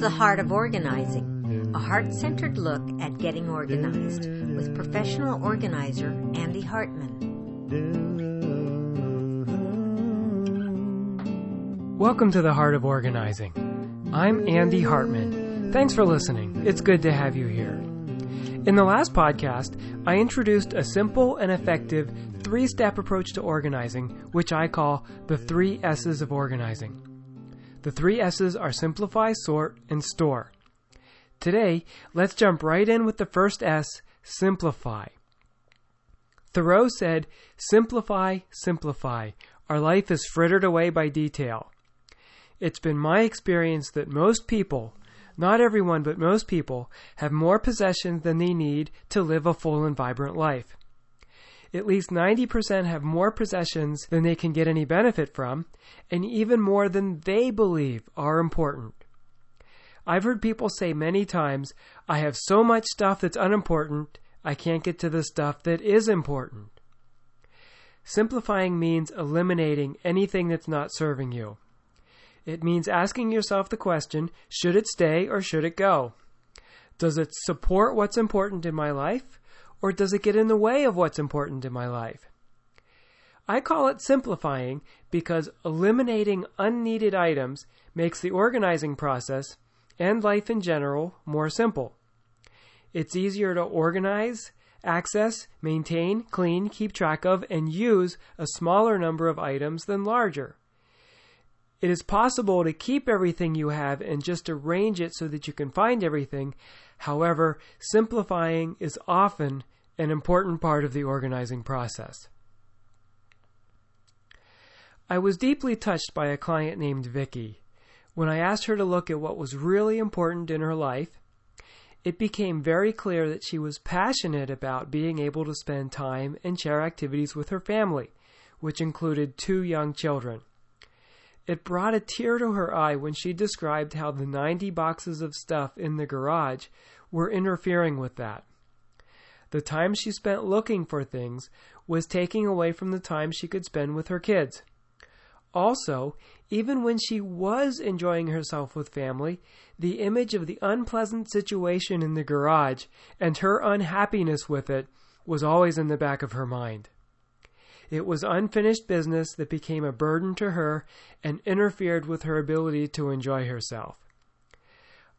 is The Heart of Organizing, a heart-centered look at getting organized with professional organizer Andy Hartman. Welcome to The Heart of Organizing. I'm Andy Hartman. Thanks for listening. It's good to have you here. In the last podcast, I introduced a simple and effective three-step approach to organizing, which I call the three S's of organizing. The three S's are simplify, sort, and store. Today, let's jump right in with the first S, simplify. Thoreau said, "Simplify, simplify. Our life is frittered away by detail." It's been my experience that most people, not everyone, but most people, have more possessions than they need to live a full and vibrant life. At least 90% have more possessions than they can get any benefit from, and even more than they believe are important. I've heard people say many times, "I have so much stuff that's unimportant, I can't get to the stuff that is important." Simplifying means eliminating anything that's not serving you. It means asking yourself the question, should it stay or should it go? Does it support what's important in my life? Or does it get in the way of what's important in my life? I call it simplifying because eliminating unneeded items makes the organizing process and life in general more simple. It's easier to organize, access, maintain, clean, keep track of, and use a smaller number of items than larger. It is possible to keep everything you have and just arrange it so that you can find everything. However, simplifying is often an important part of the organizing process. I was deeply touched by a client named Vicky. When I asked her to look at what was really important in her life, it became very clear that she was passionate about being able to spend time and share activities with her family, which included 2 young children. It brought a tear to her eye when she described how the 90 boxes of stuff in the garage were interfering with that. The time she spent looking for things was taking away from the time she could spend with her kids. Also, even when she was enjoying herself with family, the image of the unpleasant situation in the garage and her unhappiness with it was always in the back of her mind. It was unfinished business that became a burden to her and interfered with her ability to enjoy herself.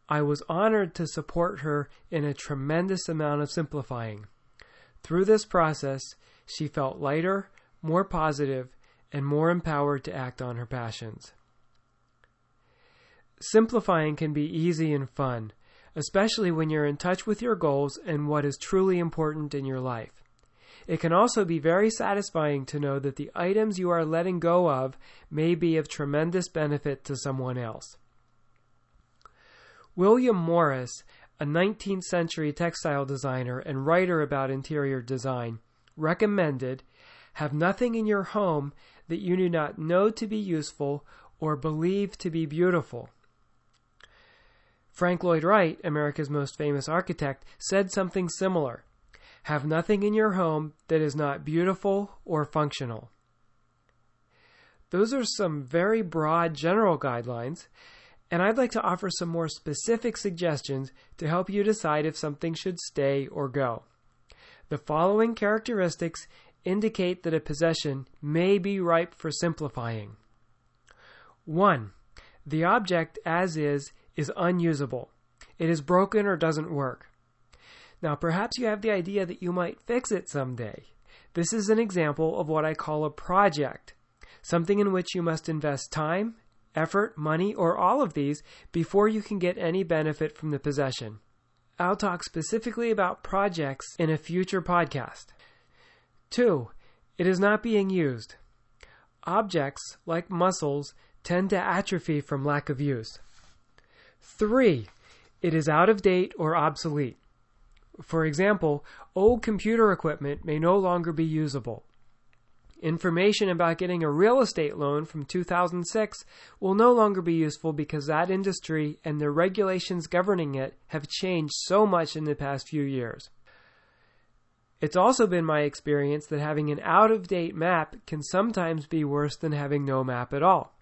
I was honored to support her in a tremendous amount of simplifying. Through this process, she felt lighter, more positive, and more empowered to act on her passions. Simplifying can be easy and fun, especially when you're in touch with your goals and what is truly important in your life. It can also be very satisfying to know that the items you are letting go of may be of tremendous benefit to someone else. William Morris, a 19th century textile designer and writer about interior design, recommended, "Have nothing in your home that you do not know to be useful or believe to be beautiful." Frank Lloyd Wright, America's most famous architect, said something similar. "Have nothing in your home that is not beautiful or functional." Those are some very broad general guidelines, and I'd like to offer some more specific suggestions to help you decide if something should stay or go. The following characteristics indicate that a possession may be ripe for simplifying. 1. The object as is unusable. It is broken or doesn't work. Now, perhaps you have the idea that you might fix it someday. This is an example of what I call a project, something in which you must invest time, effort, money, or all of these before you can get any benefit from the possession. I'll talk specifically about projects in a future podcast. 2. It is not being used. Objects, like muscles, tend to atrophy from lack of use. 3. It is out of date or obsolete. For example, old computer equipment may no longer be usable. Information about getting a real estate loan from 2006 will no longer be useful because that industry and the regulations governing it have changed so much in the past few years. It's also been my experience that having an out-of-date map can sometimes be worse than having no map at all.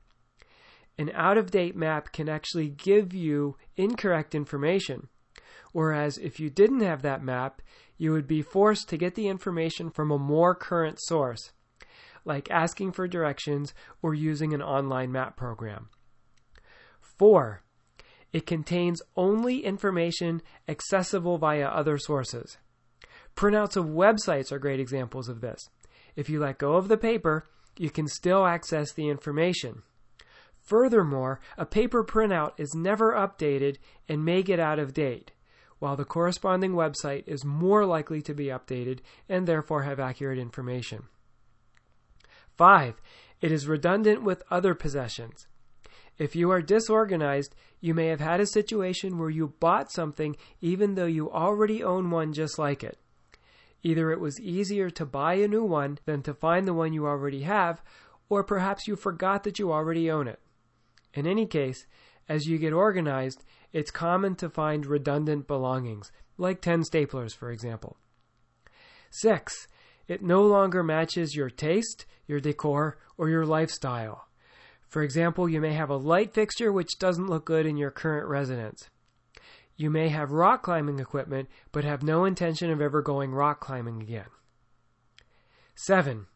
an out-of-date map can actually give you incorrect information. Whereas if you didn't have that map, you would be forced to get the information from a more current source, like asking for directions or using an online map program. 4. It contains only information accessible via other sources. Printouts of websites are great examples of this. If you let go of the paper, you can still access the information. Furthermore, a paper printout is never updated and may get out of date, while the corresponding website is more likely to be updated and therefore have accurate information. 5. It is redundant with other possessions. If you are disorganized, you may have had a situation where you bought something even though you already own one just like it. Either it was easier to buy a new one than to find the one you already have, or perhaps you forgot that you already own it. In any case, as you get organized, it's common to find redundant belongings, like 10 staplers, for example. 6. It no longer matches your taste, your decor, or your lifestyle. For example, you may have a light fixture which doesn't look good in your current residence. You may have rock climbing equipment, but have no intention of ever going rock climbing again. 7.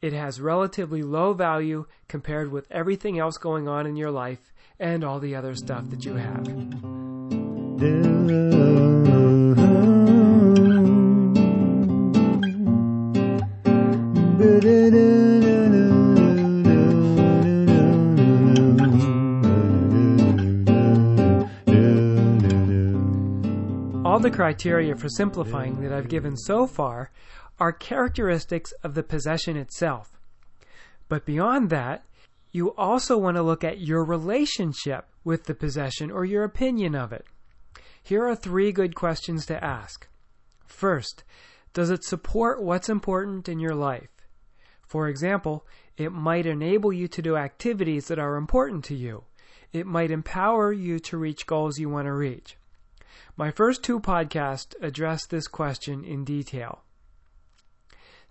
It has relatively low value compared with everything else going on in your life and all the other stuff that you have. All the criteria for simplifying that I've given so far are characteristics of the possession itself. But beyond that, you also want to look at your relationship with the possession or your opinion of it. Here are 3 good questions to ask. First, does it support what's important in your life? For example, it might enable you to do activities that are important to you. It might empower you to reach goals you want to reach. My first 2 podcasts address this question in detail.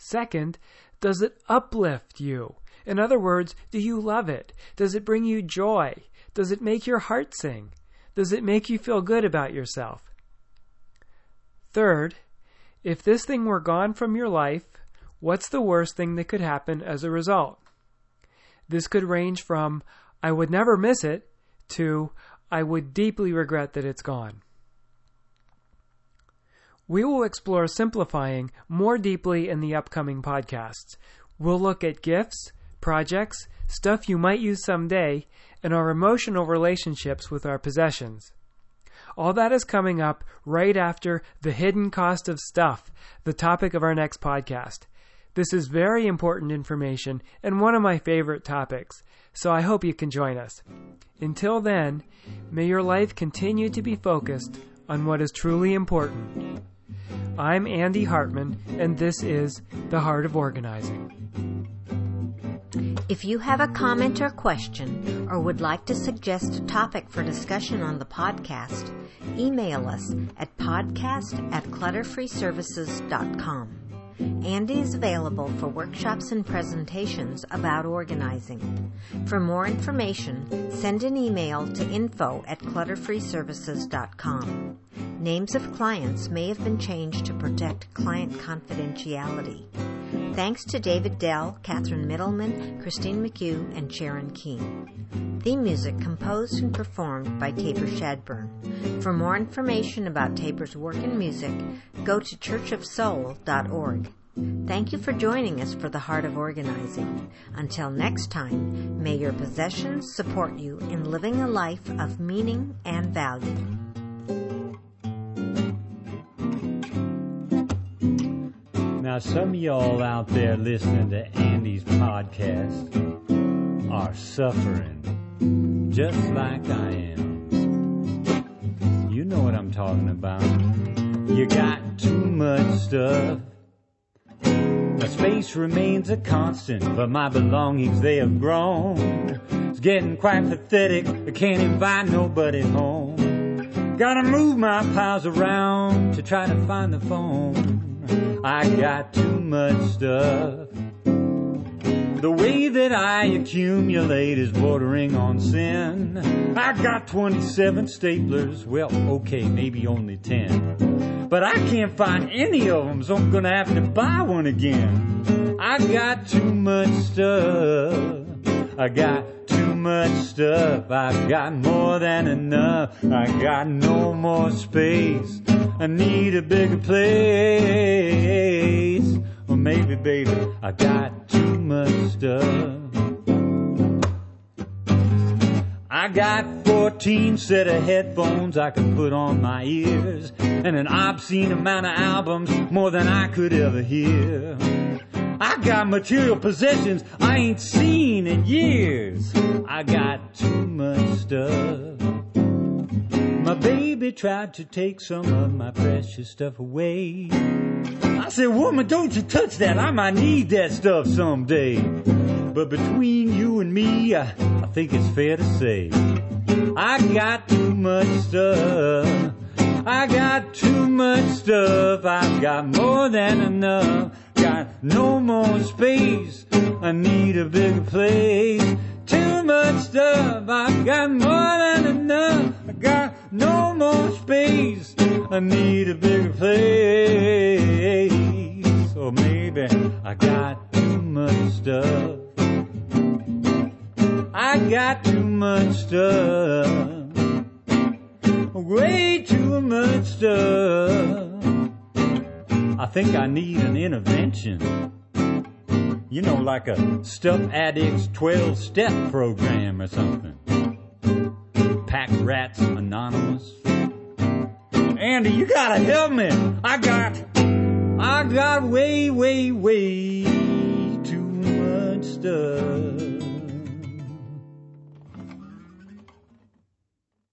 Second, does it uplift you? In other words, do you love it? Does it bring you joy? Does it make your heart sing? Does it make you feel good about yourself? Third, if this thing were gone from your life, what's the worst thing that could happen as a result? This could range from, I would never miss it, to, I would deeply regret that it's gone. We will explore simplifying more deeply in the upcoming podcasts. We'll look at gifts, projects, stuff you might use someday, and our emotional relationships with our possessions. All that is coming up right after The Hidden Cost of Stuff, the topic of our next podcast. This is very important information and one of my favorite topics, so I hope you can join us. Until then, may your life continue to be focused on what is truly important. I'm Andy Hartman, and this is The Heart of Organizing. If you have a comment or question, or would like to suggest a topic for discussion on the podcast, email us at podcast@clutterfreeservices.com. Andy is available for workshops and presentations about organizing. For more information, send an email to info@clutterfreeservices.com. Names of clients may have been changed to protect client confidentiality. Thanks to David Dell, Catherine Middleman, Christine McHugh, and Sharon King. Theme music composed and performed by Taper Shadburn. For more information about Taper's work and music, go to churchofsoul.org. Thank you for joining us for The Heart of Organizing. Until next time, may your possessions support you in living a life of meaning and value. Now, some of y'all out there listening to Andy's podcast are suffering, just like I am. You know what I'm talking about. You got too much stuff. My space remains a constant, but my belongings, they have grown. It's getting quite pathetic. I can't invite nobody home. Gotta move my piles around to try to find the phone. I got too much stuff. The way that I accumulate is bordering on sin. I got 27 staplers. Well, okay, maybe only 10. But I can't find any of them, so I'm going to have to buy one again. I got too much stuff. I got too much stuff. I've got more than enough. I got no more space. I need a bigger place. Or maybe, baby, I got too much stuff. I got 14 set of headphones I could put on my ears, and an obscene amount of albums, more than I could ever hear. I got material possessions I ain't seen in years. I got too much stuff. My baby tried to take some of my precious stuff away. I said, woman, don't you touch that. I might need that stuff someday. But between you and me, I think it's fair to say, I got too much stuff. I got too much stuff. I've got more than enough. Got no more space. I need a bigger place. Too much stuff. I've got more than enough. I got no more space. I need a bigger place. Or maybe I got too much stuff. I got too much stuff. Way too much stuff. I think I need an intervention. You know, like a Stuff Addicts 12-step program or something. Pack Rats Anonymous. Andy, you gotta help me. I got way, way, way too much stuff.